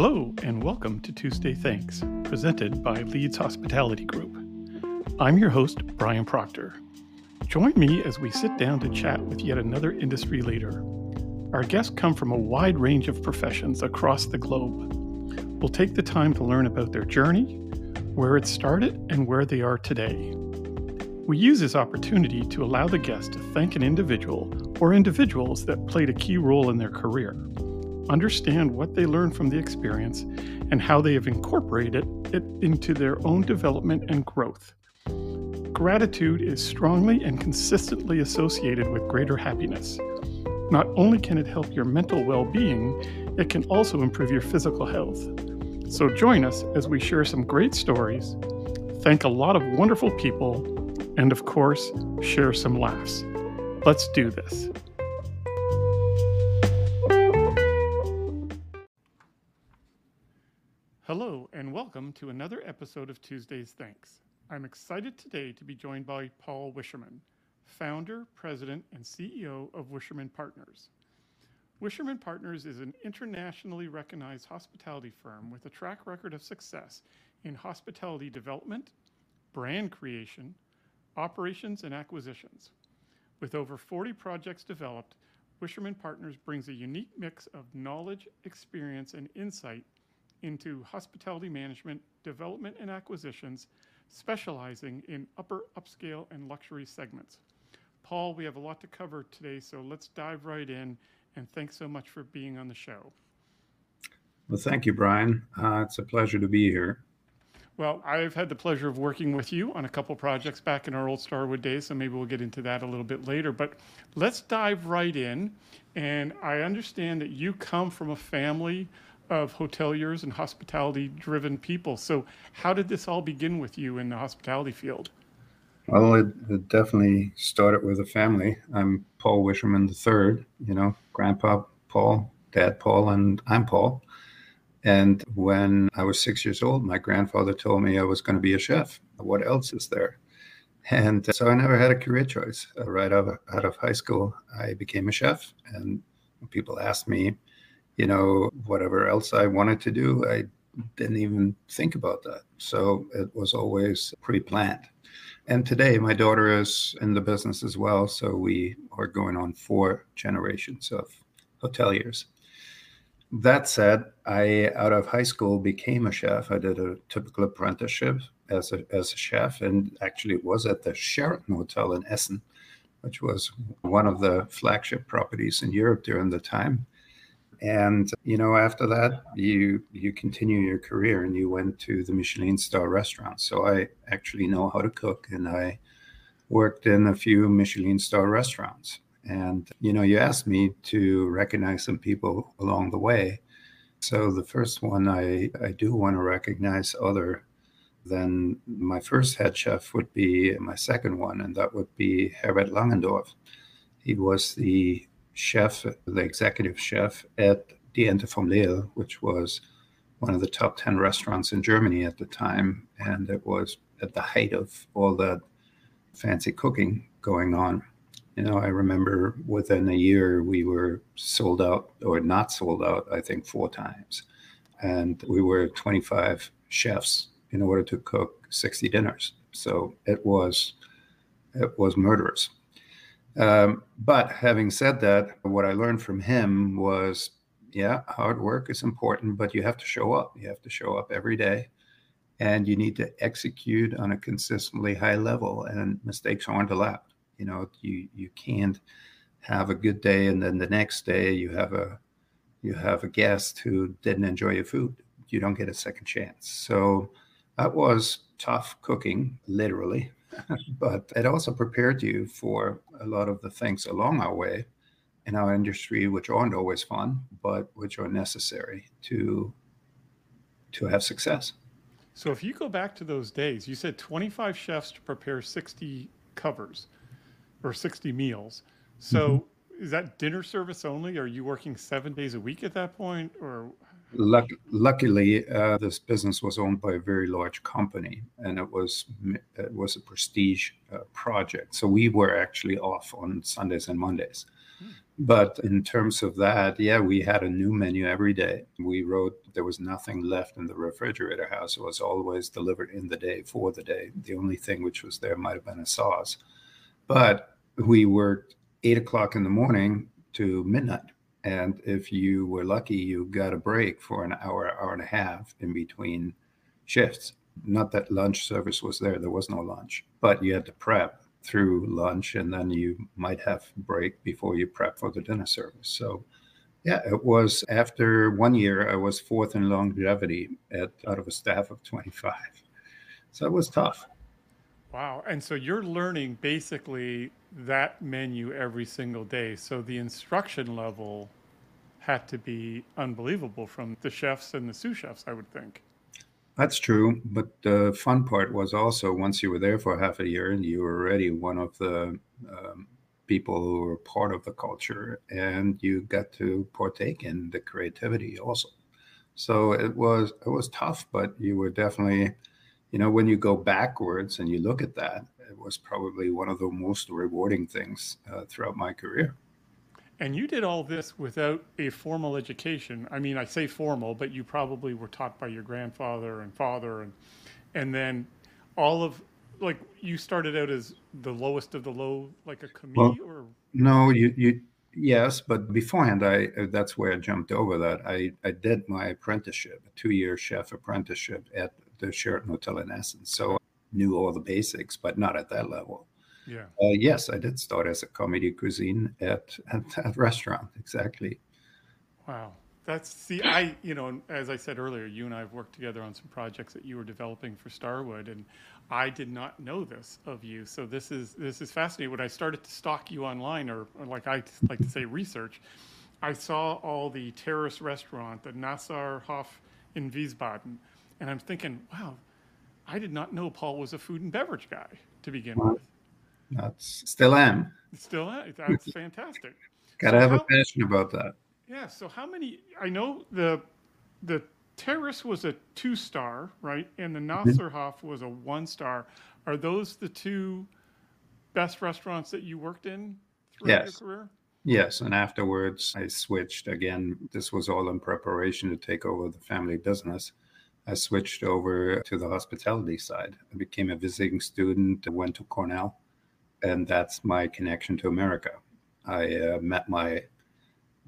Hello and welcome to Tuesday Thanks, presented by Leeds Hospitality Group. I'm your host, Brian Proctor. Join me as we sit down to chat with yet another industry leader. Our guests come from a wide range of professions across the globe. We'll take the time to learn about their journey, where it started, and where they are today. We use this opportunity to allow the guests to thank an individual or individuals that played a key role in their career, understand what they learned from the experience, and how they have incorporated it into their own development and growth. Gratitude is strongly and consistently associated with greater happiness. Not only can it help your mental well-being, it can also improve your physical health. So join us as we share some great stories, thank a lot of wonderful people, and of course, share some laughs. Let's do this. Hello, and welcome to another episode of Tuesday's Thanks. I'm excited today to be joined by Paul Wischermann, founder, president, and CEO of Wischermann Partners. Wischermann Partners is an internationally recognized hospitality firm with a track record of success in hospitality development, brand creation, operations, and acquisitions. With over 40 projects developed, Wischermann Partners brings a unique mix of knowledge, experience, and insight into hospitality management, development, and acquisitions, specializing in upper upscale and luxury segments. Paul, we have a lot to cover today, so let's dive right in, and thanks so much for being on the show. Well, thank you, Brian. It's a pleasure to be here. Well, I've had the pleasure of working with you on a couple projects back in our old Starwood days, so maybe we'll get into that a little bit later. But let's dive right in, and I understand that you come from a family of hoteliers and hospitality-driven people. So how did this all begin with you in the hospitality field? Well, it definitely started with a family. I'm Paul Wischermann III, you know, Grandpa Paul, Dad Paul, and I'm Paul. And when I was 6 years old, my grandfather told me I was going to be a chef. What else is there? And so I never had a career choice. Right out of high school, I became a chef. And people asked me, you know, whatever else I wanted to do, I didn't even think about that. So it was always pre-planned. And today my daughter is in the business as well. So we are going on 4 generations of hoteliers. That said, I, out of high school, became a chef. I did a typical apprenticeship as a chef, and actually it was at the Sheraton Hotel in Essen, which was one of the flagship properties in Europe during the time. And, you know, after that, you continue your career and you went to the Michelin star restaurants. So I actually know how to cook, and I worked in a few Michelin star restaurants. And, you know, you asked me to recognize some people along the way. So the first one I do want to recognize other than my first head chef would be my second one, and that would be Herbert Langendorf. He was the executive chef at Die Ente vom Leh, which was one of the top 10 restaurants in Germany at the time. And it was at the height of all that fancy cooking going on. You know, I remember within a year, we were sold out, or not sold out, I think 4 times. And we were 25 chefs in order to cook 60 dinners. So it was murderous. But having said that, what I learned from him was, yeah, hard work is important, but you have to show up. You have to show up every day, and you need to execute on a consistently high level, and mistakes aren't allowed. You know, you can't have a good day and then the next day you have a guest who didn't enjoy your food. You don't get a second chance. So that was tough cooking, literally. But it also prepared you for a lot of the things along our way in our industry, which aren't always fun, but which are necessary to have success. So if you go back to those days, you said 25 chefs to prepare 60 covers or 60 meals. So Is that dinner service only? Are you working 7 days a week at that point, or Luckily, this business was owned by a very large company, and it was a prestige project. So we were actually off on Sundays and Mondays. But in terms of that, yeah, we had a new menu every day. We wrote, there was nothing left in the refrigerator house. It was always delivered in the day, for the day. The only thing which was there might have been a sauce. But we worked 8 o'clock in the morning to midnight. And if you were lucky, you got a break for an hour, hour and a half in between shifts. Not that lunch service was there. There was no lunch, but you had to prep through lunch, and then you might have a break before you prep for the dinner service. So yeah, it was, after 1 year, I was fourth in longevity out of a staff of 25. So it was tough. Wow. And so you're learning basically that menu every single day. So the instruction level had to be unbelievable from the chefs and the sous chefs, I would think. That's true. But the fun part was also, once you were there for half a year, and you were already one of the people who were part of the culture, and you got to partake in the creativity also. So it was tough, but you were definitely... You know, when you go backwards and you look at that, it was probably one of the most rewarding things throughout my career. And you did all this without a formal education. I mean, I say formal, but you probably were taught by your grandfather and father. And then all of, like, you started out as the lowest of the low, like a committee, well, or? No, yes, but beforehand, that's where I jumped over that. I did my apprenticeship, a 2-year chef apprenticeship at the Sheraton Hotel in Essen. So I knew all the basics, but not at that level. Yeah. Yes, I did start as a comedy cuisine at that restaurant. Exactly. Wow. As I said earlier, you and I have worked together on some projects that you were developing for Starwood, and I did not know this of you. So this is fascinating. When I started to stalk you online, or like I like to say, research, I saw all the terrace restaurant, the Nasserhof in Wiesbaden. And I'm thinking, wow, I did not know Paul was a food and beverage guy to begin with. Still am. That's fantastic. Gotta have a passion about that. Yeah. So how many? I know the terrace was a 2-star, right? And the Nasserhof was a 1-star. Are those the two best restaurants that you worked in throughout your career? Yes, and afterwards I switched again. This was all in preparation to take over the family business. I switched over to the hospitality side. I became a visiting student, went to Cornell, and that's my connection to America. I met my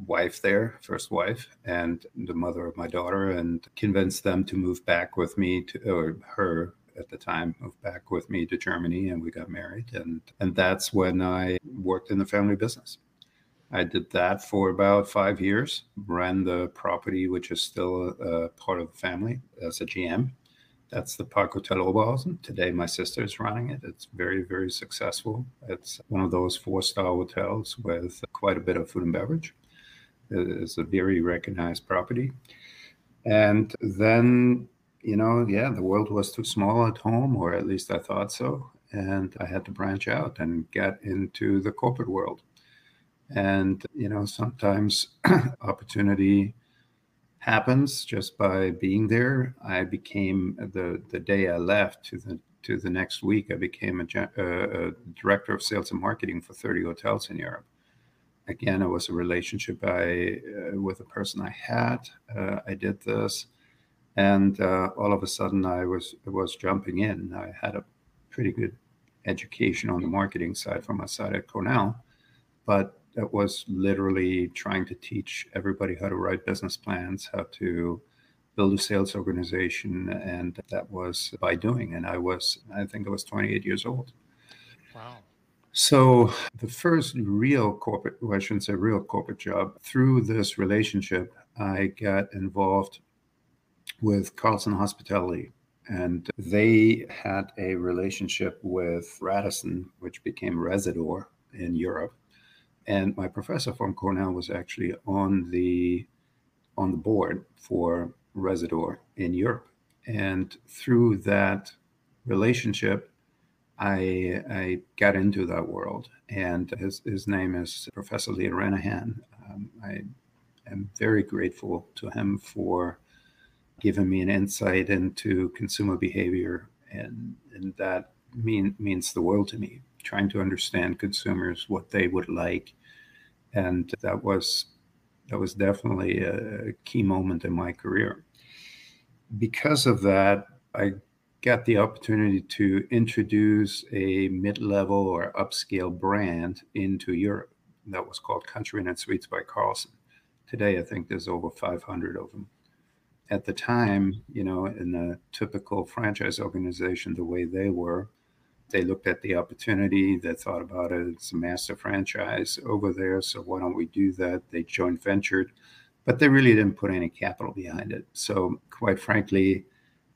wife there, first wife, and the mother of my daughter, and convinced them to move back with me, her at the time, moved back with me to Germany, and we got married. And that's when I worked in the family business. I did that for about 5 years, ran the property, which is still part of the family, as a GM. That's the Park Hotel Oberhausen. Today, my sister is running it. It's very, very successful. It's one of those 4-star hotels with quite a bit of food and beverage. It's a very recognized property. And then, you know, yeah, the world was too small at home, or at least I thought so. And I had to branch out and get into the corporate world. And, you know, sometimes opportunity happens just by being there. I became, the day I left to the next week, I became a director of sales and marketing for 30 hotels in Europe. Again, it was a relationship with a person I had. I did this, and all of a sudden I was jumping in. I had a pretty good education on the marketing side from my side at Cornell, but it was literally trying to teach everybody how to write business plans, how to build a sales organization. And that was by doing. And I think I was 28 years old. Wow. So the first real corporate job, through this relationship, I got involved with Carlson Hospitality. And they had a relationship with Radisson, which became Residor in Europe. And my professor from Cornell was actually on the board for Residor in Europe. And through that relationship, I got into that world. And his name is Professor Lee Ranahan. I I'm very grateful to him for giving me an insight into consumer behavior, and that means the world to me, trying to understand consumers, what they would like. And that was definitely a key moment in my career. Because of that, I got the opportunity to introduce a mid-level or upscale brand into Europe. That was called Country Inn and Suites by Carlson. Today, I think there's over 500 of them. At the time, you know, in a typical franchise organization, the way they were, they looked at the opportunity, they thought about it, it's a master franchise over there, so why don't we do that? They joint ventured, but they really didn't put any capital behind it. So quite frankly,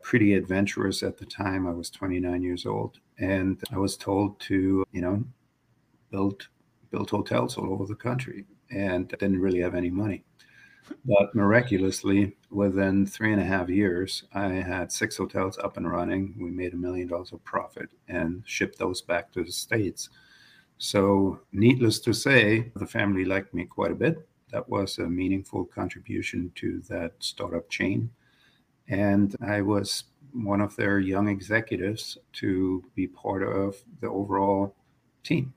pretty adventurous at the time. I was 29 years old, and I was told to, you know, build hotels all over the country, and I didn't really have any money. But miraculously, within 3.5 years, I had 6 hotels up and running. We made $1 million of profit and shipped those back to the States. So needless to say, the family liked me quite a bit. That was a meaningful contribution to that startup chain. And I was one of their young executives to be part of the overall team.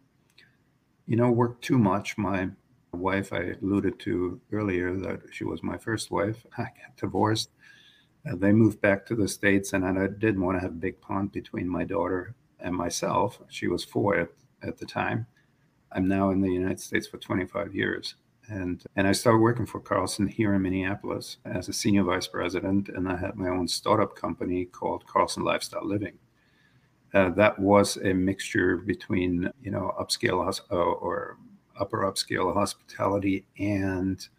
You know, worked too much. My wife, I alluded to earlier that she was my first wife. I got divorced. They moved back to the States, and I didn't want to have a big pond between my daughter and myself. She was 4 at the time. I'm now in the United States for 25 years. And I started working for Carlson here in Minneapolis as a senior vice president, and I had my own startup company called Carlson Lifestyle Living. That was a mixture between, you know, upscale or upper upscale hospitality and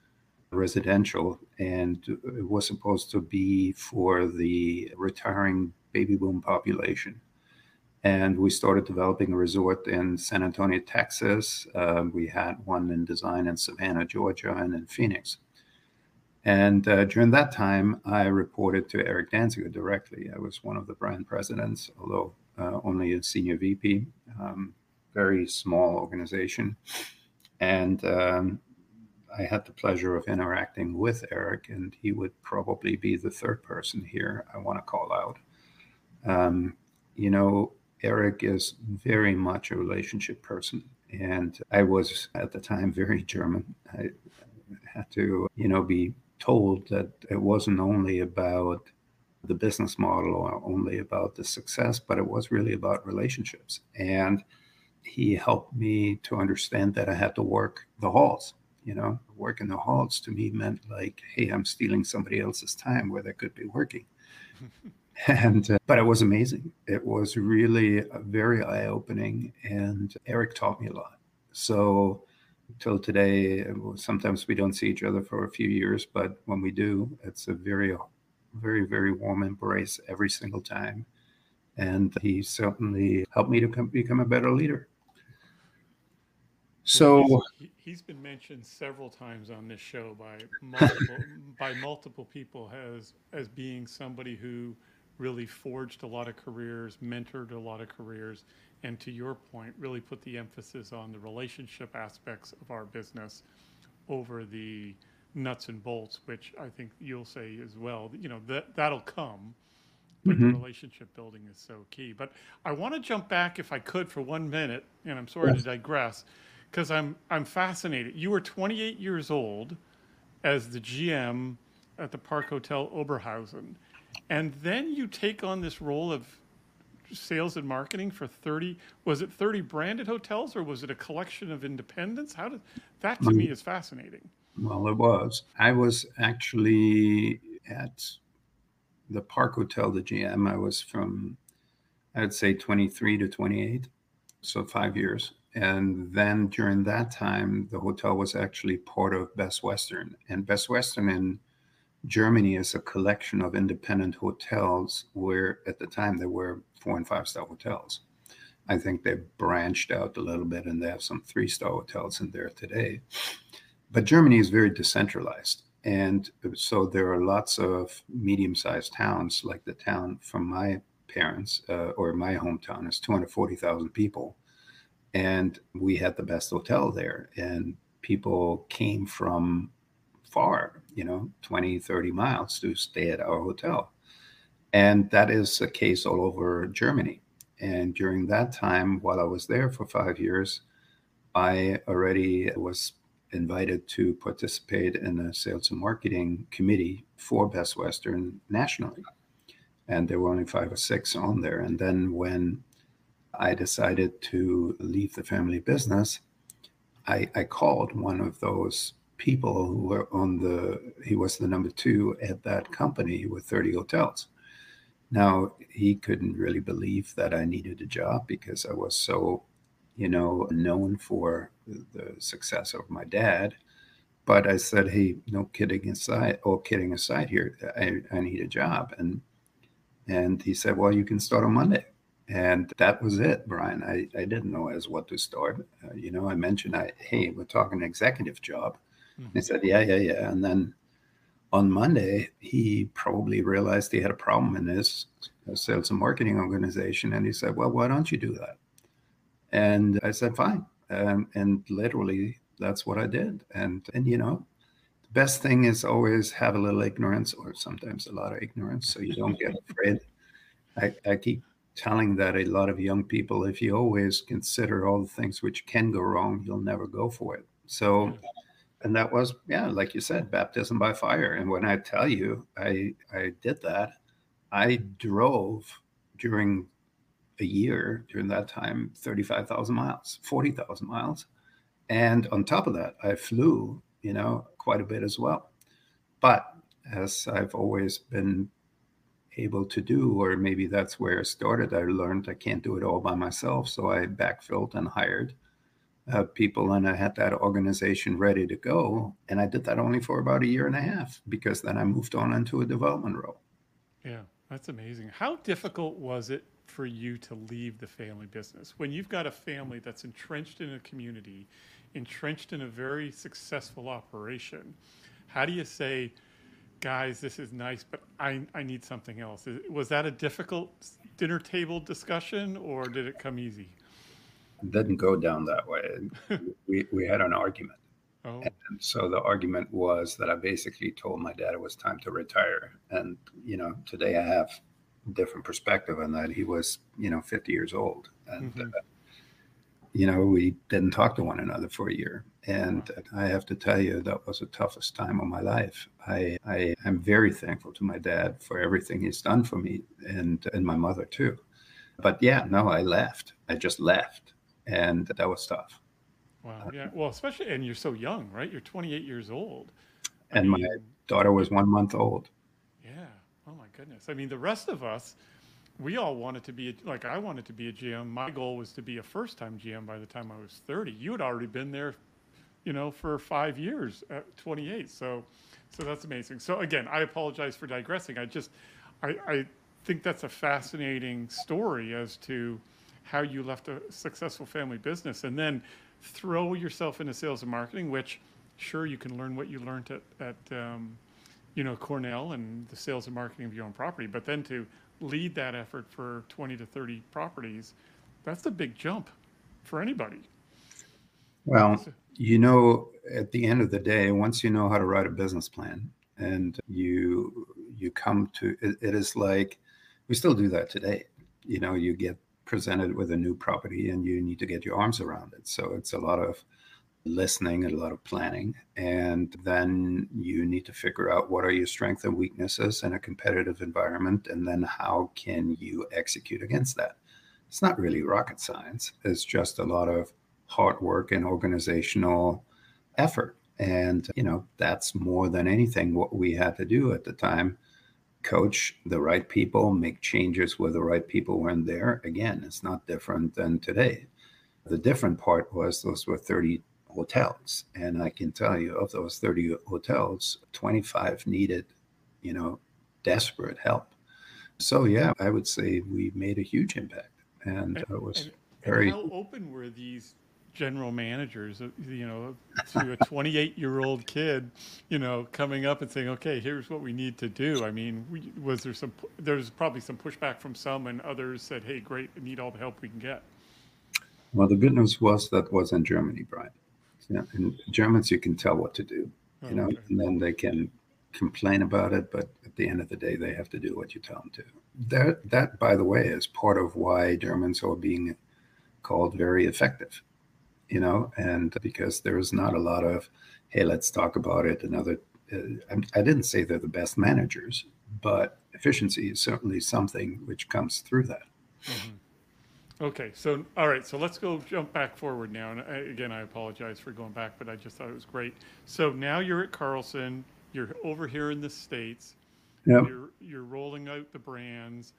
residential, and it was supposed to be for the retiring baby boom population. And we started developing a resort in San Antonio, Texas. We had one in design in Savannah, Georgia, and in Phoenix. And during that time, I reported to Eric Danziger directly. I was one of the brand presidents, although only a senior VP, very small organization. And I had the pleasure of interacting with Eric, and he would probably be the third person here I want to call out. You know, Eric is very much a relationship person, and I was at the time very German. I had to, you know, be told that it wasn't only about the business model or only about the success, but it was really about relationships. And he helped me to understand that I had to work the halls. You know, work in the halls to me meant like, hey, I'm stealing somebody else's time where they could be working. And but it was amazing. It was really very eye-opening, and Eric taught me a lot. So till today, sometimes we don't see each other for a few years, but when we do, it's a very, very, very warm embrace every single time. And he certainly helped me to become a better leader. So he's been mentioned several times on this show by multiple people as being somebody who really forged a lot of careers, mentored a lot of careers, and to your point, really put the emphasis on the relationship aspects of our business over the nuts and bolts, which I think you'll say as well, you know, that'll come. But mm-hmm. The relationship building is so key. But I want to jump back, if I could, for 1 minute, and I'm sorry to digress, because I'm fascinated. You were 28 years old as the GM at the Park Hotel Oberhausen, and then you take on this role of sales and marketing for 30. Was it 30 branded hotels, or was it a collection of independents? How did that, to me, is fascinating. Well, it was. I was actually at the Park Hotel, the GM. I was from, I'd say, 23 to 28, so 5 years. And then during that time, the hotel was actually part of Best Western. And Best Western in Germany is a collection of independent hotels where at the time there were 4- and 5-star hotels. I think they branched out a little bit, and they have some 3-star hotels in there today. But Germany is very decentralized. And so there are lots of medium-sized towns, like the town from my parents or my hometown is 240,000 people. And we had the best hotel there. And people came from far, 20, 30 miles to stay at our hotel. And that is the case all over Germany. And during that time, while I was there for 5 years, I already was invited to participate in a sales and marketing committee for Best Western nationally. And there were only 5 or 6 on there. And then when I decided to leave the family business, I called one of those people who were on the, he was the number 2 at that company with 30 hotels. Now, he couldn't really believe that I needed a job because I was so, known for the success of my dad. But I said, hey, no kidding aside, all kidding aside here, I need a job. And he said, well, you can start on Monday. And that was it, Brian. I didn't know as what to start. I mentioned, hey, we're talking executive job. Mm-hmm. He said, yeah. And then on Monday, he probably realized he had a problem in his sales and marketing organization. And he said, well, why don't you do that? And I said, fine. And literally, that's what I did. And the best thing is always have a little ignorance, or sometimes a lot of ignorance, so you don't get afraid. I keep telling that a lot of young people, if you always consider all the things which can go wrong, you'll never go for it. So, and that was, like you said, baptism by fire. And when I tell you I did that, I drove during a year, during that time, 35,000 miles, 40,000 miles. And on top of that, I flew, quite a bit as well. But as I've always been able to do, or maybe that's where I started, I learned I can't do it all by myself. So I backfilled and hired people, and I had that organization ready to go. And I did that only for about 1.5 years, because then I moved on into a development role. Yeah, that's amazing. How difficult was it for you to leave the family business when you've got a family that's entrenched in a community, entrenched in a very successful operation? How do you say, guys, this is nice, but I need something else? Was that a difficult dinner table discussion, or did it come easy? It didn't go down that way. We had an argument. Oh. And so the argument was that I basically told my dad it was time to retire. And, today I have a different perspective on that. He was, 50 years old. And, we didn't talk to one another for a year. And I have to tell you, that was the toughest time of my life. I am very thankful to my dad for everything he's done for me, and my mother too. But I left. I just left. And that was tough. Wow. Yeah. Well, especially, and you're so young, right? You're 28 years old. I mean, my daughter was 1 month old. Yeah. Oh my goodness. I mean, the rest of us, we all wanted to be, like I wanted to be a GM. My goal was to be a first-time GM by the time I was 30. You had already been there, for 5 years at 28. So that's amazing. So again, I apologize for digressing. I think that's a fascinating story as to how you left a successful family business and then throw yourself into sales and marketing, which sure, you can learn what you learned at Cornell and the sales and marketing of your own property, but then to lead that effort for 20 to 30 properties, that's a big jump for anybody. Well, at the end of the day, once you know how to write a business plan and you come to, it is like, we still do that today. You get presented with a new property and you need to get your arms around it. So it's a lot of listening and a lot of planning. And then you need to figure out what are your strengths and weaknesses in a competitive environment, and then how can you execute against that? It's not really rocket science. It's just a lot of hard work and organizational effort. And, that's more than anything what we had to do at the time. Coach the right people, make changes where the right people weren't there. Again, it's not different than today. The different part was those were 30 hotels. And I can tell you, of those 30 hotels, 25 needed, desperate help. So, I would say we made a huge impact. And it was very... And how open were these general managers, to a 28-year-old kid, coming up and saying, okay, here's what we need to do? I mean, there's probably some pushback from some, and others said, hey, great, we need all the help we can get. Well, the good news was that was in Germany, Brian. Yeah, in Germans, you can tell what to do. you know, and then they can complain about it, but at the end of the day, they have to do what you tell them to. That, by the way, is part of why Germans are being called very effective, you know, and because there is not a lot of, hey, let's talk about it. Another, I didn't say they're the best managers, but efficiency is certainly something which comes through that. Mm-hmm. Okay, so all right, so let's go jump back forward now. And again, I apologize for going back, but I just thought it was great. So now you're at Carlson, you're over here in the States, yep. You're rolling out the brands.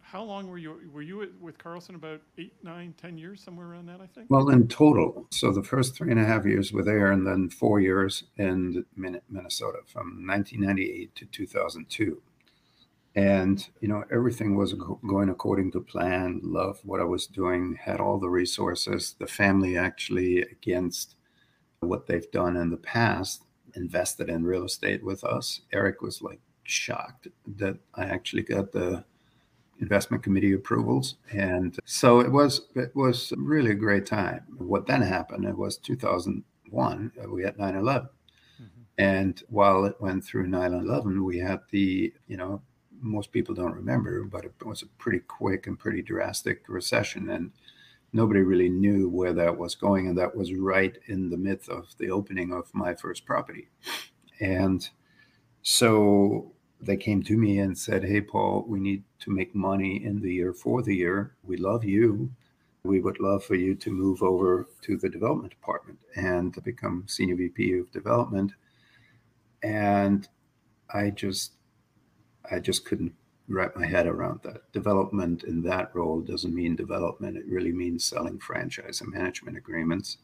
How long were you with Carlson? About 8, 9, 10 years, somewhere around that, I think? Well, in total. So the first 3.5 years were there, and then 4 years in Minnesota from 1998 to 2002. And, you know, everything was going according to plan, loved what I was doing, had all the resources, the family actually, against what they've done in the past, invested in real estate with us. Eric was like shocked that I actually got the investment committee approvals. And so it was really a great time. What then happened, it was 2001, we had 9/11. Mm-hmm. And while it went through 9/11, we had the, you know, most people don't remember, but it was a pretty quick and pretty drastic recession, and nobody really knew where that was going. And that was right in the midst of the opening of my first property. And so they came to me and said, hey, Paul, we need to make money in the year for the year. We love you. We would love for you to move over to the development department and become senior VP of development. And I just couldn't wrap my head around that. Development in that role doesn't mean development. It really means selling franchise and management agreements.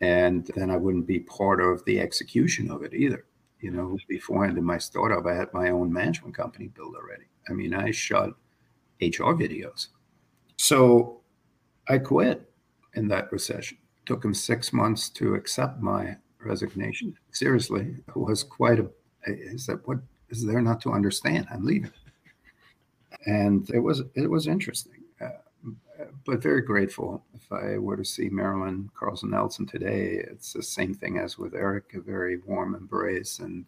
And then I wouldn't be part of the execution of it either. You know, beforehand in my startup, I had my own management company built already. I mean, I shot HR videos. So I quit in that recession. It took him 6 months to accept my resignation. Seriously, it was quite a, I said, what is there not to understand? I'm leaving. And it was interesting, but very grateful. If I were to see Marilyn Carlson Nelson today, it's the same thing as with Eric, a very warm embrace, and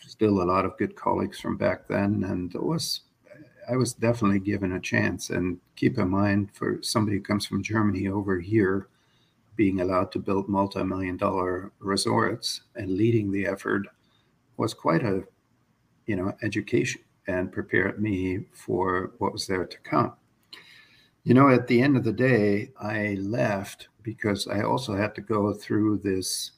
still a lot of good colleagues from back then. And I was definitely given a chance. And keep in mind, for somebody who comes from Germany over here, being allowed to build multi-million-dollar resorts and leading the effort was quite a, you know, education, and prepared me for what was there to come. You know, at the end of the day, I left because I also had to go through this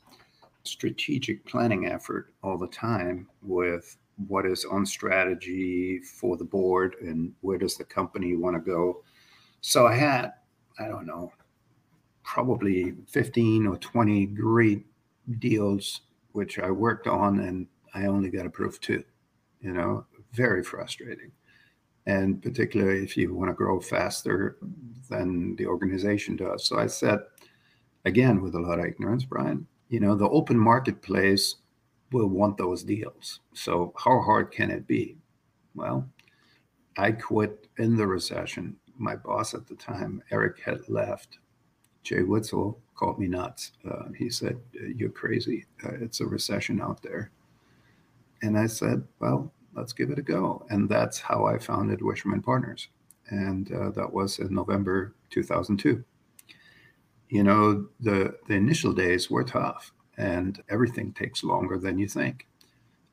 strategic planning effort all the time with what is on strategy for the board and where does the company want to go. So I had, I don't know, probably 15 or 20 great deals, which I worked on, and I only got approved 2. You know, very frustrating. And particularly if you want to grow faster than the organization does. So I said, again, with a lot of ignorance, Brian, you know, the open marketplace will want those deals. So how hard can it be? Well, I quit in the recession. My boss at the time, Eric, had left. Jay Witzel called me nuts. He said, you're crazy. It's a recession out there. And I said, well, let's give it a go. And that's how I founded Wischermann Partners. And that was in November 2002. You know, the initial days were tough, and everything takes longer than you think.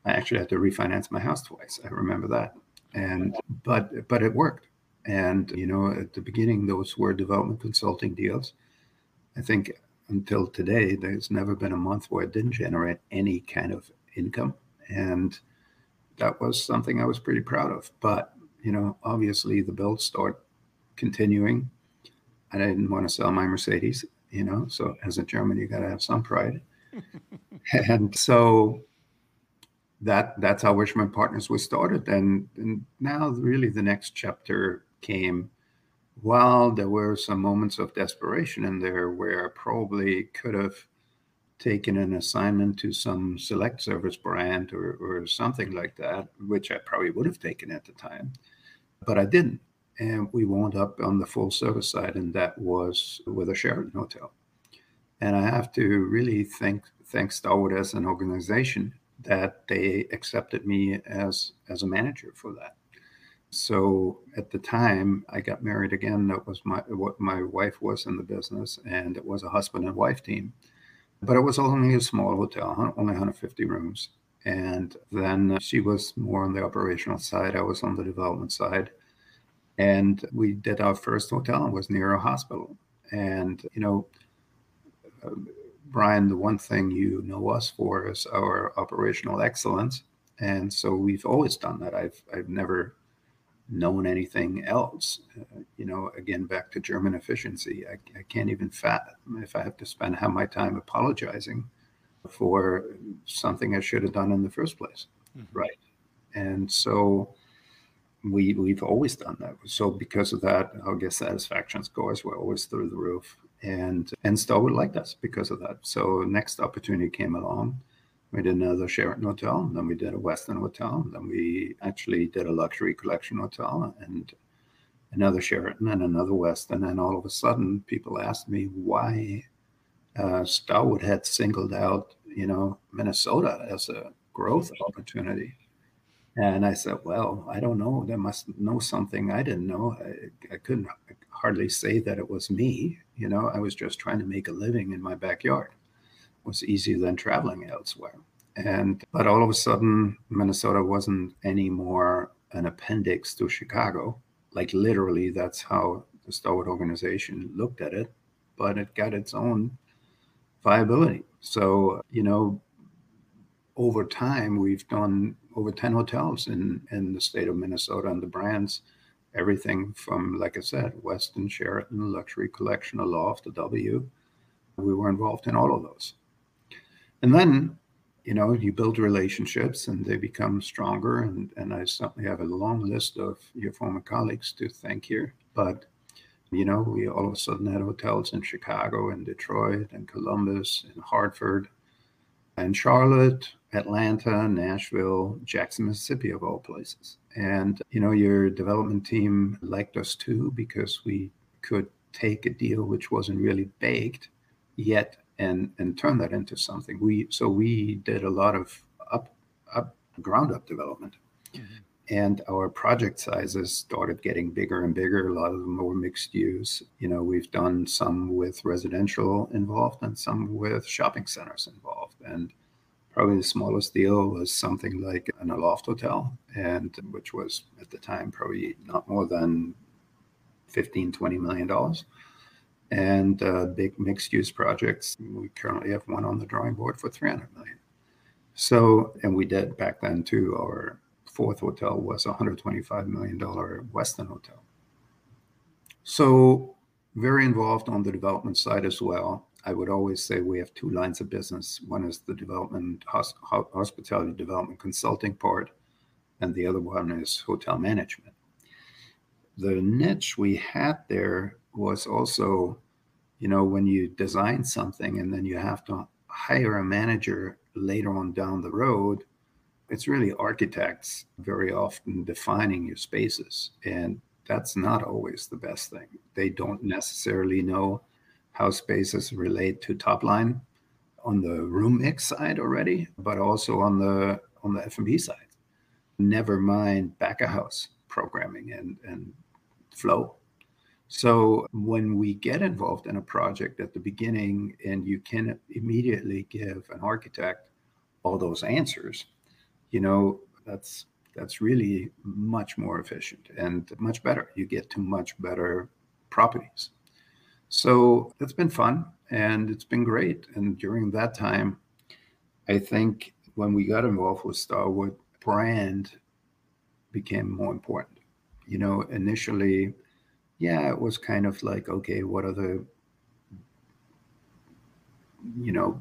I actually had to refinance my house twice. I remember that. And but it worked. And, you know, at the beginning, those were development consulting deals. I think until today, there's never been a month where it didn't generate any kind of income. And that was something I was pretty proud of. But, you know, obviously the builds start continuing. I didn't want to sell my Mercedes, you know, so as a German, you got to have some pride. And so that's how Wischermann Partners was started. And now really the next chapter came while there were some moments of desperation in there where I probably could have taken an assignment to some select service brand or something like that, which I probably would have taken at the time, but I didn't. And we wound up on the full service side, and that was with a Sheraton hotel. And I have to really thank Starwood as an organization that they accepted me as a manager for that. So at the time I got married again, that was what my wife was in the business, and it was a husband and wife team. But it was only a small hotel, only 150 rooms. And then she was more on the operational side. I was on the development side. And we did our first hotel, and was near a hospital. And, you know, Brian, the one thing you know us for is our operational excellence. And so we've always done that. I've never known anything else. You know, again, back to German efficiency. I can't even fathom if I have to spend half my time apologizing for something I should have done in the first place. Mm-hmm. Right. And so we've always done that. So because of that, our guest satisfaction scores were always through the roof. And Starwood liked us because of that. So next opportunity came along. We did another Sheraton hotel, and then we did a Western hotel, and then we actually did a luxury collection hotel, and another Sheraton, and another Western. And all of a sudden, people asked me why Starwood had singled out, you know, Minnesota as a growth opportunity. And I said, well, I don't know. They must know something I didn't know. I couldn't hardly say that it was me. You know, I was just trying to make a living in my backyard. It was easier than traveling elsewhere. But all of a sudden, Minnesota wasn't anymore an appendix to Chicago. Like literally, that's how the Starwood organization looked at it. But it got its own viability. So, you know, over time, we've done over 10 hotels in the state of Minnesota, and the brands, everything from, like I said, Westin, Sheraton, Luxury Collection, Aloft, the W. We were involved in all of those. And then, you know, you build relationships and they become stronger. And I certainly have a long list of your former colleagues to thank here. But, you know, we all of a sudden had hotels in Chicago and Detroit and Columbus and Hartford and Charlotte, Atlanta, Nashville, Jackson, Mississippi, of all places. And, you know, your development team liked us too, because we could take a deal which wasn't really baked yet and turn that into something. So we did a lot of ground up development. Mm-hmm. And our project sizes started getting bigger and bigger. A lot of them were mixed use. You know, we've done some with residential involved and some with shopping centers involved. And probably the smallest deal was something like an Aloft hotel, and which was at the time probably not more than $15-20 million. And big mixed use projects. We currently have one on the drawing board for $300 million. So, and we did back then too. Our fourth hotel was a $125 million Westin hotel. So very involved on the development side as well. I would always say we have two lines of business. One is the development, hospitality development consulting part, and the other one is hotel management. The niche we had there was also, you know, when you design something and then you have to hire a manager later on down the road, it's really architects very often defining your spaces. And that's not always the best thing. They don't necessarily know how spaces relate to top line on the room mix side already, but also on the F&B side. Never mind back of house programming and flow. So when we get involved in a project at the beginning and you can immediately give an architect all those answers, you know, that's really much more efficient and much better. You get to much better properties. So it's been fun and it's been great. And during that time, I think when we got involved with Starwood, brand became more important. You know, initially, yeah, it was kind of like, okay, what are the, you know,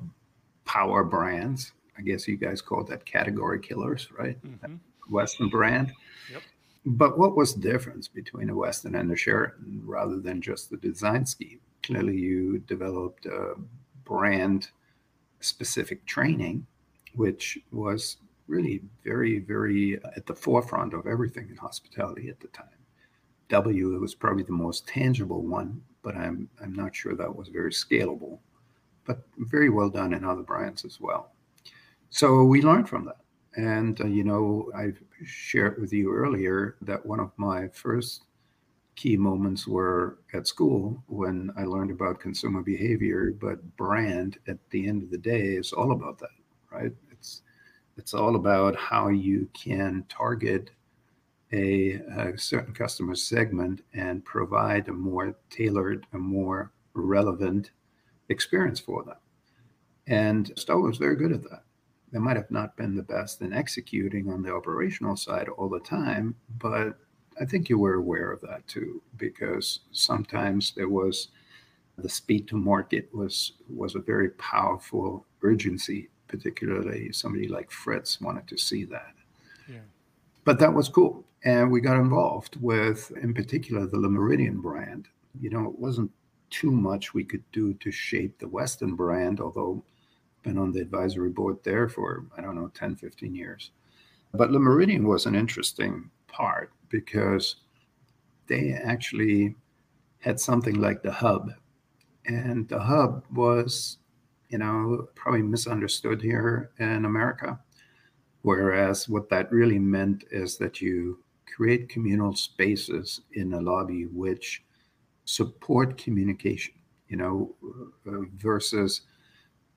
power brands? I guess you guys call that category killers, right? Mm-hmm. Western brand. Yep. But what was the difference between a Western and a Sheraton rather than just the design scheme? Clearly, you developed a brand-specific training, which was really very, very at the forefront of everything in hospitality at the time. It was probably the most tangible one, but I'm not sure that was very scalable. but very well done in other brands as well. So we learned from that. And, you know, I shared with you earlier that one of my first key moments were at school when I learned about consumer behavior, but brand at the end of the day is all about that, right? It's all about how you can target a certain customer segment and provide a more tailored, a more relevant experience for them. And Starwood was very good at that. They might have not been the best in executing on the operational side all the time, but I think you were aware of that too, because sometimes there was the speed to market was a very powerful urgency, particularly somebody like Fritz wanted to see that. Yeah. But that was cool. And we got involved with, in particular, the Le Méridien brand. You know, it wasn't too much we could do to shape the Westin brand, although been on the advisory board there for, I don't know, 10, 15 years. But Le Méridien was an interesting part because they actually had something like the Hub. And the Hub was, you know, probably misunderstood here in America. Whereas what that really meant is that you create communal spaces in a lobby which support communication, you know, versus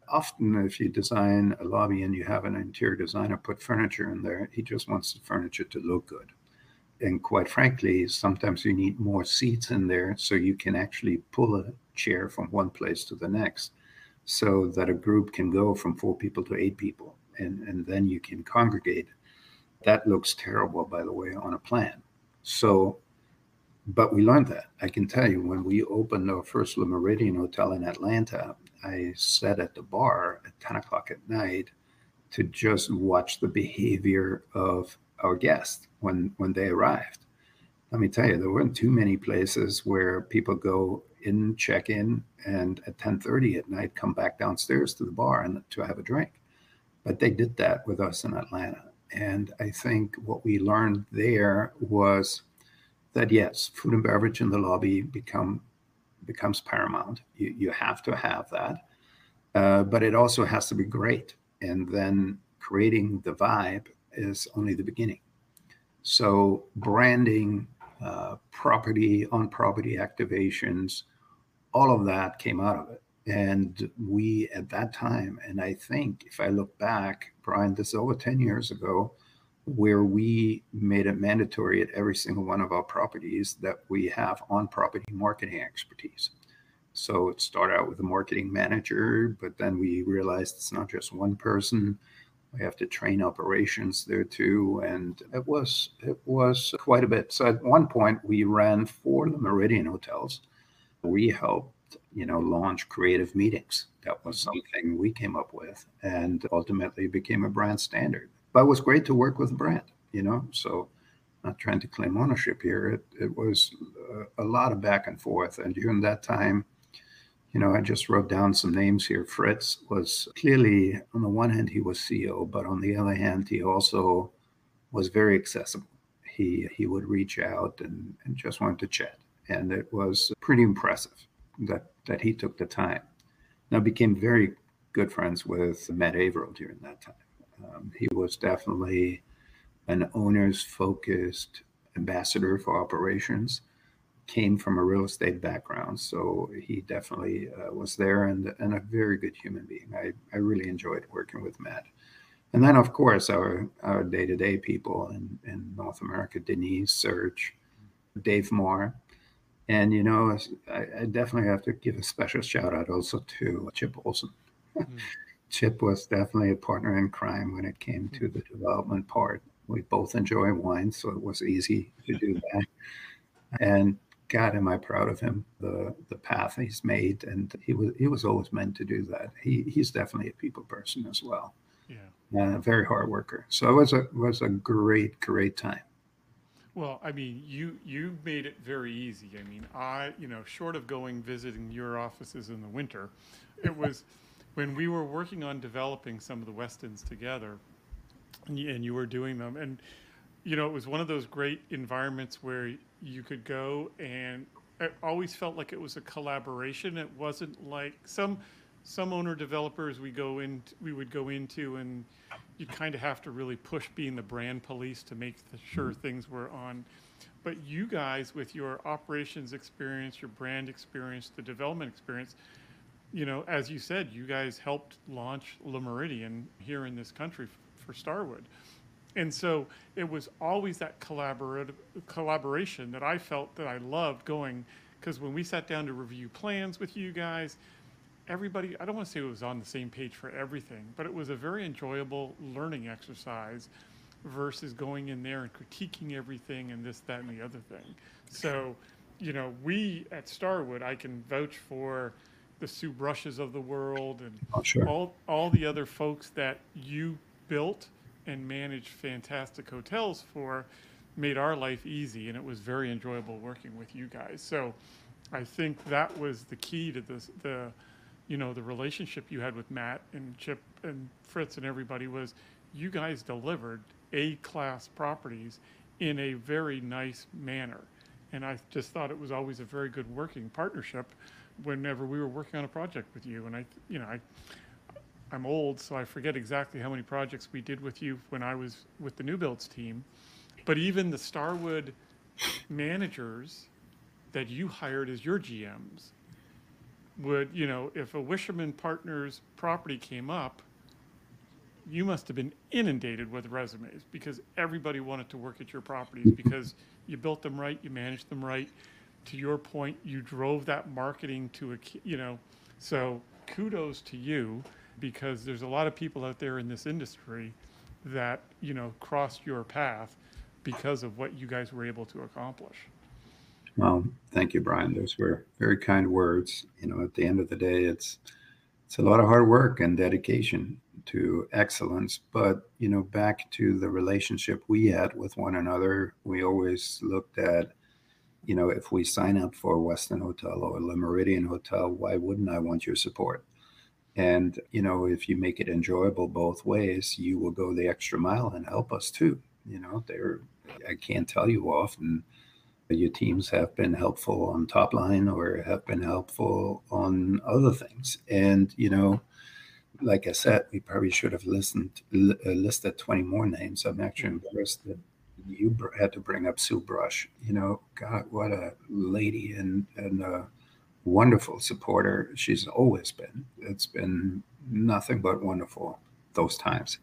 often if you design a lobby and you have an interior designer put furniture in there, he just wants the furniture to look good. And quite frankly, sometimes you need more seats in there so you can actually pull a chair from one place to the next so that a group can go from 4 people to 8 people. And then you can congregate. That looks terrible, by the way, on a plan. So, but we learned that. I can tell you, when we opened our first Le Méridien Hotel in Atlanta, I sat at the bar at 10 o'clock at night to just watch the behavior of our guests when they arrived. Let me tell you, there weren't too many places where people go in, check in, and at 10:30 at night, come back downstairs to the bar and to have a drink. But they did that with us in Atlanta. And I think what we learned there was that, yes, food and beverage in the lobby becomes paramount. You have to have that, but it also has to be great. And then creating the vibe is only the beginning. So branding, property, on-property activations, all of that came out of it. And we, at that time, and I think if I look back, Brian, this is over 10 years ago, where we made it mandatory at every single one of our properties that we have on-property marketing expertise. So it started out with a marketing manager, but then we realized it's not just one person. We have to train operations there too. And it was quite a bit. So at one point, we ran 4 Le Méridien hotels. We helped, you know, launch creative meetings. That was something we came up with and ultimately became a brand standard. But it was great to work with a brand, you know, so not trying to claim ownership here. It was a lot of back and forth. And during that time, you know, I just wrote down some names here. Fritz was clearly, on the one hand, he was CEO, but on the other hand, he also was very accessible. He would reach out and just wanted to chat. And it was pretty impressive that he took the time. Now, became very good friends with Matt Averill during that time. He was definitely an owners-focused ambassador for operations, came from a real estate background, so he definitely was there and a very good human being. I really enjoyed working with Matt. And then, of course, our day-to-day people in North America, Denise, Serge, Dave Moore. And, you know, I definitely have to give a special shout out also to Chip Olson. Mm-hmm. Chip was definitely a partner in crime when it came to the development part. We both enjoy wine, so it was easy to do that. And God, am I proud of him, the path he's made. And he was always meant to do that. He's definitely a people person as well. Yeah. And a very hard worker. So it was a great, great time. Well, I mean, you made it very easy. I mean, short of visiting your offices in the winter, it was when we were working on developing some of the Westins together, and you were doing them. And, you know, it was one of those great environments where you could go, and it always felt like it was a collaboration. It wasn't like some some owner developers we would go into, and you kind of have to really push being the brand police to make sure things were on. But you guys, with your operations experience, your brand experience, the development experience, you know, as you said, you guys helped launch Le Méridien here in this country for Starwood. And so it was always that collaboration that I felt that I loved going, because when we sat down to review plans with you guys, everybody, I don't want to say it was on the same page for everything, but it was a very enjoyable learning exercise versus going in there and critiquing everything and this, that, and the other thing. So, you know, we at Starwood, I can vouch for the Sue Brushes of the world and all the other folks that you built and managed fantastic hotels for, made our life easy, and it was very enjoyable working with you guys. So I think that was the key to this, the relationship you had with Matt and Chip and Fritz and everybody, was you guys delivered A-class properties in a very nice manner. And I just thought it was always a very good working partnership whenever we were working on a project with you. And I'm old, so I forget exactly how many projects we did with you when I was with the New Builds team. But even the Starwood managers that you hired as your GMs would, you know, if a Wischermann Partners property came up, you must have been inundated with resumes, because everybody wanted to work at your properties because you built them right, you managed them right. To your point, you drove that marketing to a, you know, so kudos to you, because there's a lot of people out there in this industry that, you know, crossed your path because of what you guys were able to accomplish. Well, thank you, Brian. Those were very kind words. You know, at the end of the day, it's a lot of hard work and dedication to excellence. But, you know, back to the relationship we had with one another, we always looked at, you know, if we sign up for a Westin Hotel or a Le Méridien Hotel, why wouldn't I want your support? And, you know, if you make it enjoyable both ways, you will go the extra mile and help us too. You know, I can't tell you often your teams have been helpful on top line or have been helpful on other things. And, you know, like I said, we probably should have listed 20 more names. I'm actually impressed that you had to bring up Sue Brush. You know, God, what a lady and a wonderful supporter she's always been. It's been nothing but wonderful those times.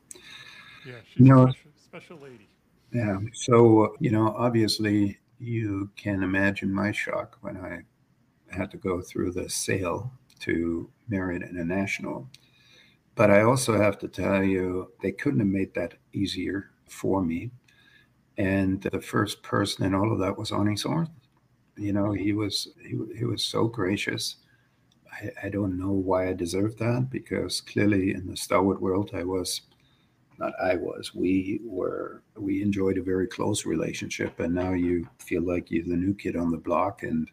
Yeah, she's a special lady. Yeah. So, you know, obviously you can imagine my shock when I had to go through the sale to Marriott International. But I also have to tell you, they couldn't have made that easier for me. And the first person in all of that was Arnie Zorn. You know, he was so gracious. I don't know why I deserved that, because clearly in the Starwood world, we enjoyed a very close relationship. And now you feel like you're the new kid on the block. And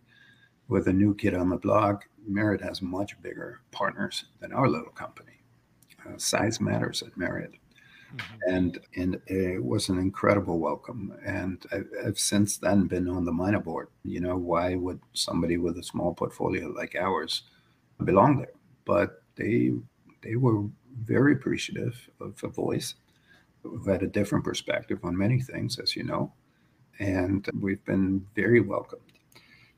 with a new kid on the block, Marriott has much bigger partners than our little company. Size matters at Marriott. Mm-hmm. And it was an incredible welcome. And I've since then been on the minor board. You know, why would somebody with a small portfolio like ours belong there? But they were very appreciative of a voice who had a different perspective on many things, as you know, and we've been very welcomed.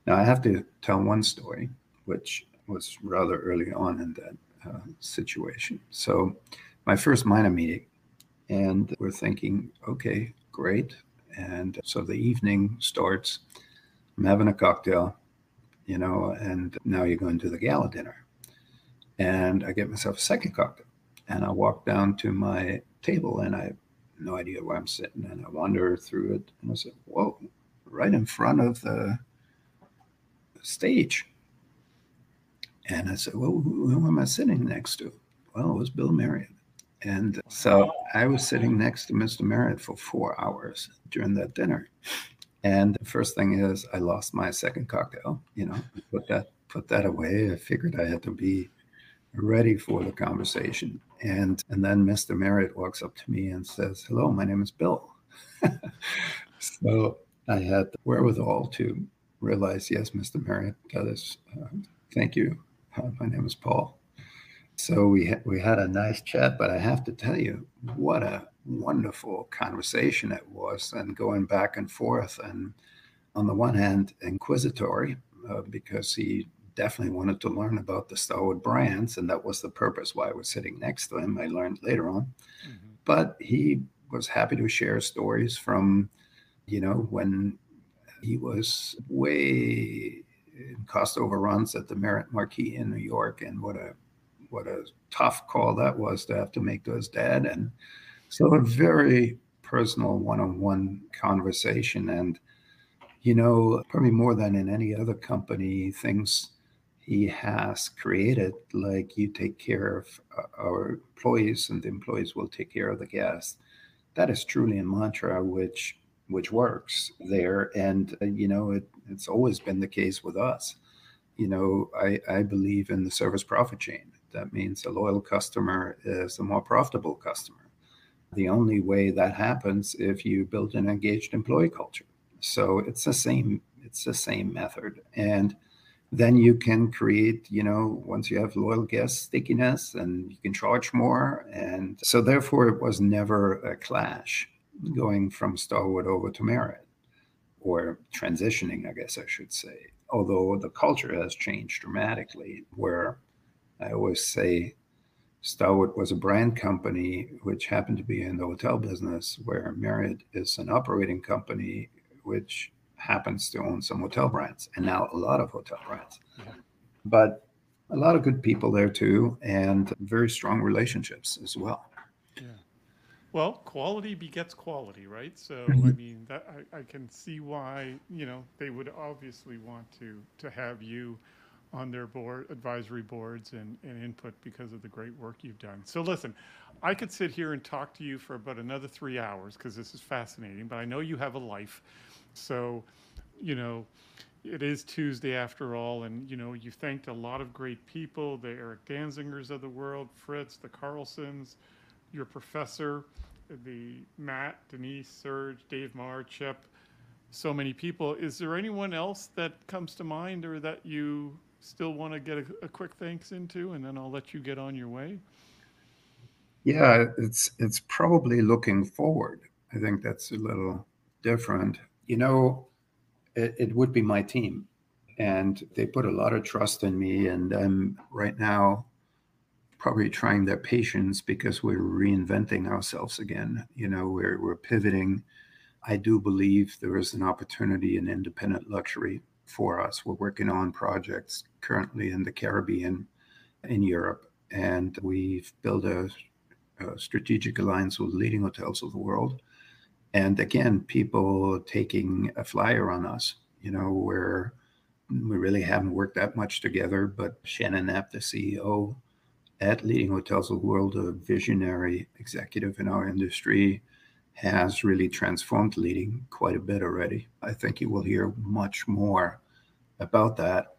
Now, I have to tell one story, which was rather early on in that situation. So my first minor meeting, and we're thinking, okay, great. And so the evening starts, I'm having a cocktail, you know, and now you're going to the gala dinner. And I get myself a second cocktail. And I walk down to my table, and I have no idea where I'm sitting. And I wander through it, and I said, whoa, right in front of the stage. And I said, well, who am I sitting next to? Well, it was Bill Marriott. And so I was sitting next to Mr. Marriott for 4 hours during that dinner. And the first thing is I lost my second cocktail, you know, put that away. I figured I had to be ready for the conversation. And then Mr. Marriott walks up to me and says, hello, my name is Bill. So I had the wherewithal to realize, yes, Mr. Marriott, that is, thank you. My name is Paul. So we had a nice chat, but I have to tell you, what a wonderful conversation it was, and going back and forth. And on the one hand, inquisitory, because he definitely wanted to learn about the Starwood brands, and that was the purpose why I was sitting next to him, I learned later on. Mm-hmm. But he was happy to share stories from, you know, when he was way in cost overruns at the Marriott Marquis in New York, and what a tough call that was to have to make to his dad. And so a very personal one-on-one conversation. And, you know, probably more than in any other company, things he has created, like you take care of our employees and the employees will take care of the guests. That is truly a mantra which works there. And, you know, it's always been the case with us. You know, I believe in the service profit chain. That means a loyal customer is a more profitable customer. The only way that happens if you build an engaged employee culture. So it's the same method. And then you can create, you know, once you have loyal guest stickiness, and you can charge more. And so therefore it was never a clash going from Starwood over to Marriott, or transitioning, I guess I should say. Although the culture has changed dramatically, where I always say Starwood was a brand company, which happened to be in the hotel business, where Marriott is an operating company, which happens to own some hotel brands, and now a lot of hotel brands. Yeah. But a lot of good people there too, and very strong relationships as well. Yeah. Well, quality begets quality, right? So, I mean, that, I can see why, you know, they would obviously want to have you on their board, advisory boards and input, because of the great work you've done. So listen, I could sit here and talk to you for about another 3 hours, because this is fascinating, but I know you have a life. So, you know, it is Tuesday after all, and, you know, you've thanked a lot of great people, the Eric Danzingers of the world, Fritz, the Carlsons, your professor, the Matt, Denise, Serge, Dave Moore, Chip, so many people. Is there anyone else that comes to mind, or that you still want to get a quick thanks into, and then I'll let you get on your way? Yeah, it's probably looking forward. I think that's a little different. You know, it would be my team, and they put a lot of trust in me, and I'm right now probably trying their patience, because we're reinventing ourselves again. You know, we're pivoting. I do believe there is an opportunity in independent luxury for us. We're working on projects currently in the Caribbean, in Europe, and we've built a strategic alliance with Leading Hotels of the World. And again, people taking a flyer on us, you know, where we really haven't worked that much together, but Shannon Knapp, the CEO at Leading Hotels of the World, a visionary executive in our industry, has really transformed Leading quite a bit already. I think you will hear much more about that.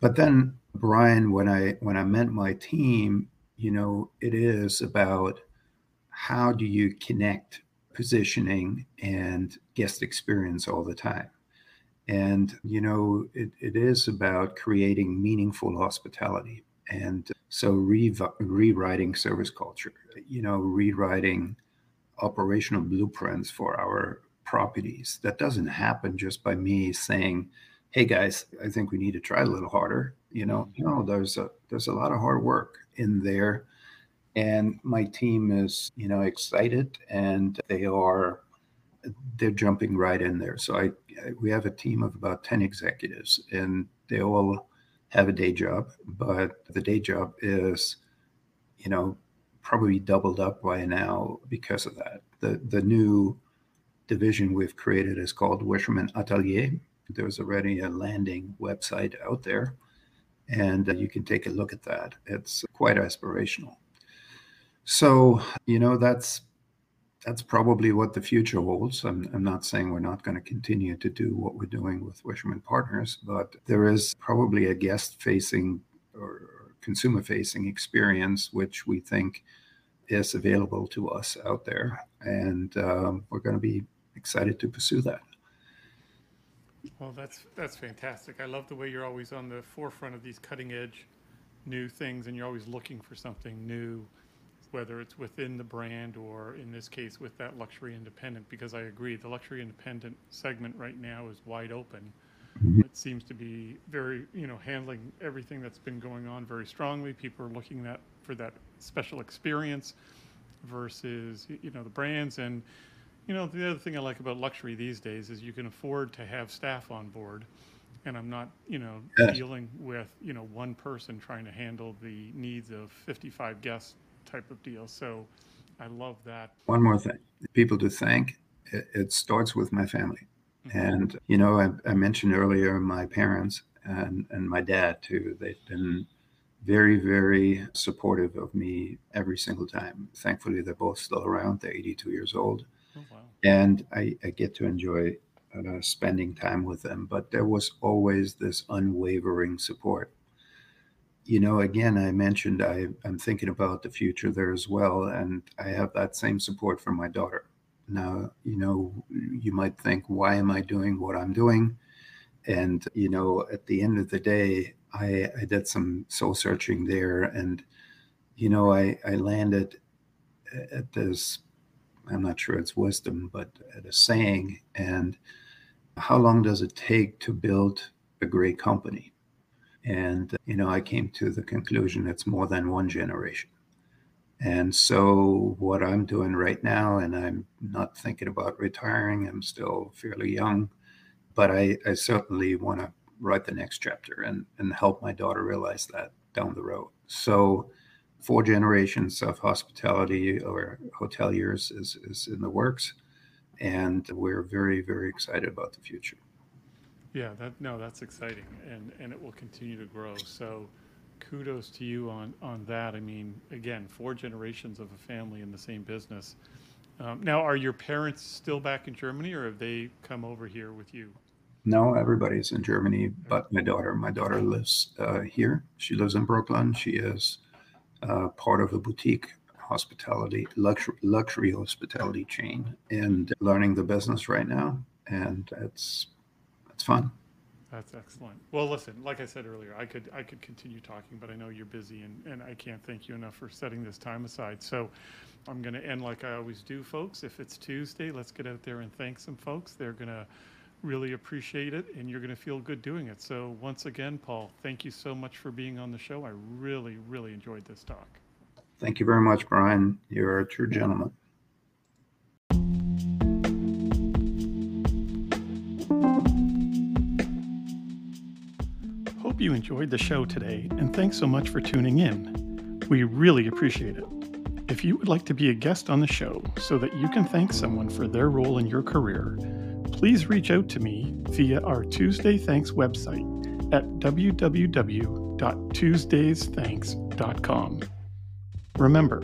But then, Brian, when I met my team, you know, it is about how do you connect positioning and guest experience all the time. And, you know, it is about creating meaningful hospitality. And so rewriting service culture, you know, rewriting operational blueprints for our properties. That doesn't happen just by me saying, hey guys, I think we need to try a little harder. You know, no, there's a lot of hard work in there. And my team is, you know, excited, and they're jumping right in there. So we have a team of about 10 executives, and they all have a day job, but the day job is, you know, probably doubled up by now because of that. The new division we've created is called Wischermann Atelier. There's already a landing website out there, and you can take a look at that. It's quite aspirational. So, you know, that's probably what the future holds. I'm not saying we're not going to continue to do what we're doing with Wischermann Partners, but there is probably a guest-facing or consumer-facing experience, which we think is available to us out there. And we're going to be excited to pursue that. Well, that's fantastic. I love the way you're always on the forefront of these cutting-edge new things, and you're always looking for something new, whether it's within the brand or in this case with that luxury independent, because I agree the luxury independent segment right now is wide open. It seems to be very, handling everything that's been going on very strongly. People are looking for that special experience versus, the brands. And, the other thing I like about luxury these days is you can afford to have staff on board. And I'm not, dealing with, one person trying to handle the needs of 55 guests type of deal. So I love that. One more thing, people to thank, it starts with my family. And, I mentioned earlier my parents and my dad, too. They've been very, very supportive of me every single time. Thankfully, they're both still around. They're 82 years old. Oh, wow. And I get to enjoy spending time with them. But there was always this unwavering support. Again, I mentioned I'm thinking about the future there as well. And I have that same support from my daughter. Now, you might think, why am I doing what I'm doing? And, at the end of the day, I did some soul searching there. And, I landed at this, I'm not sure it's wisdom, but at a saying. And how long does it take to build a great company? And, I came to the conclusion it's more than one generation. And so what I'm doing right now, and I'm not thinking about retiring, I'm still fairly young, but I certainly want to write the next chapter and help my daughter realize that down the road. So 4 generations of hospitality or hoteliers is in the works, and we're very, very excited about the future. Yeah, that's exciting, and it will continue to grow. So kudos to you on that. I mean, again, 4 generations of a family in the same business. Now, are your parents still back in Germany, or have they come over here with you? No, everybody's in Germany, but my daughter. My daughter lives here. She lives in Brooklyn. She is part of a boutique hospitality, luxury hospitality chain, and learning the business right now, and it's fun. That's excellent. Well, listen, like I said earlier, I could continue talking, but I know you're busy, and I can't thank you enough for setting this time aside. So I'm going to end like I always do, folks. If it's Tuesday, let's get out there and thank some folks. They're going to really appreciate it, and you're going to feel good doing it. So once again, Paul, thank you so much for being on the show. I really, really enjoyed this talk. Thank you very much, Brian. You're a true gentleman. Hope you enjoyed the show today, and thanks so much for tuning in. We really appreciate it. If you would like to be a guest on the show so that you can thank someone for their role in your career, please reach out to me via our Tuesday Thanks website at www.tuesdaysthanks.com. Remember,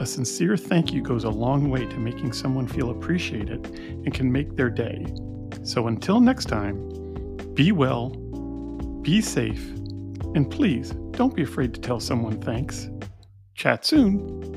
a sincere thank you goes a long way to making someone feel appreciated and can make their day. So until next time, be well, be safe, and please don't be afraid to tell someone thanks. Chat soon.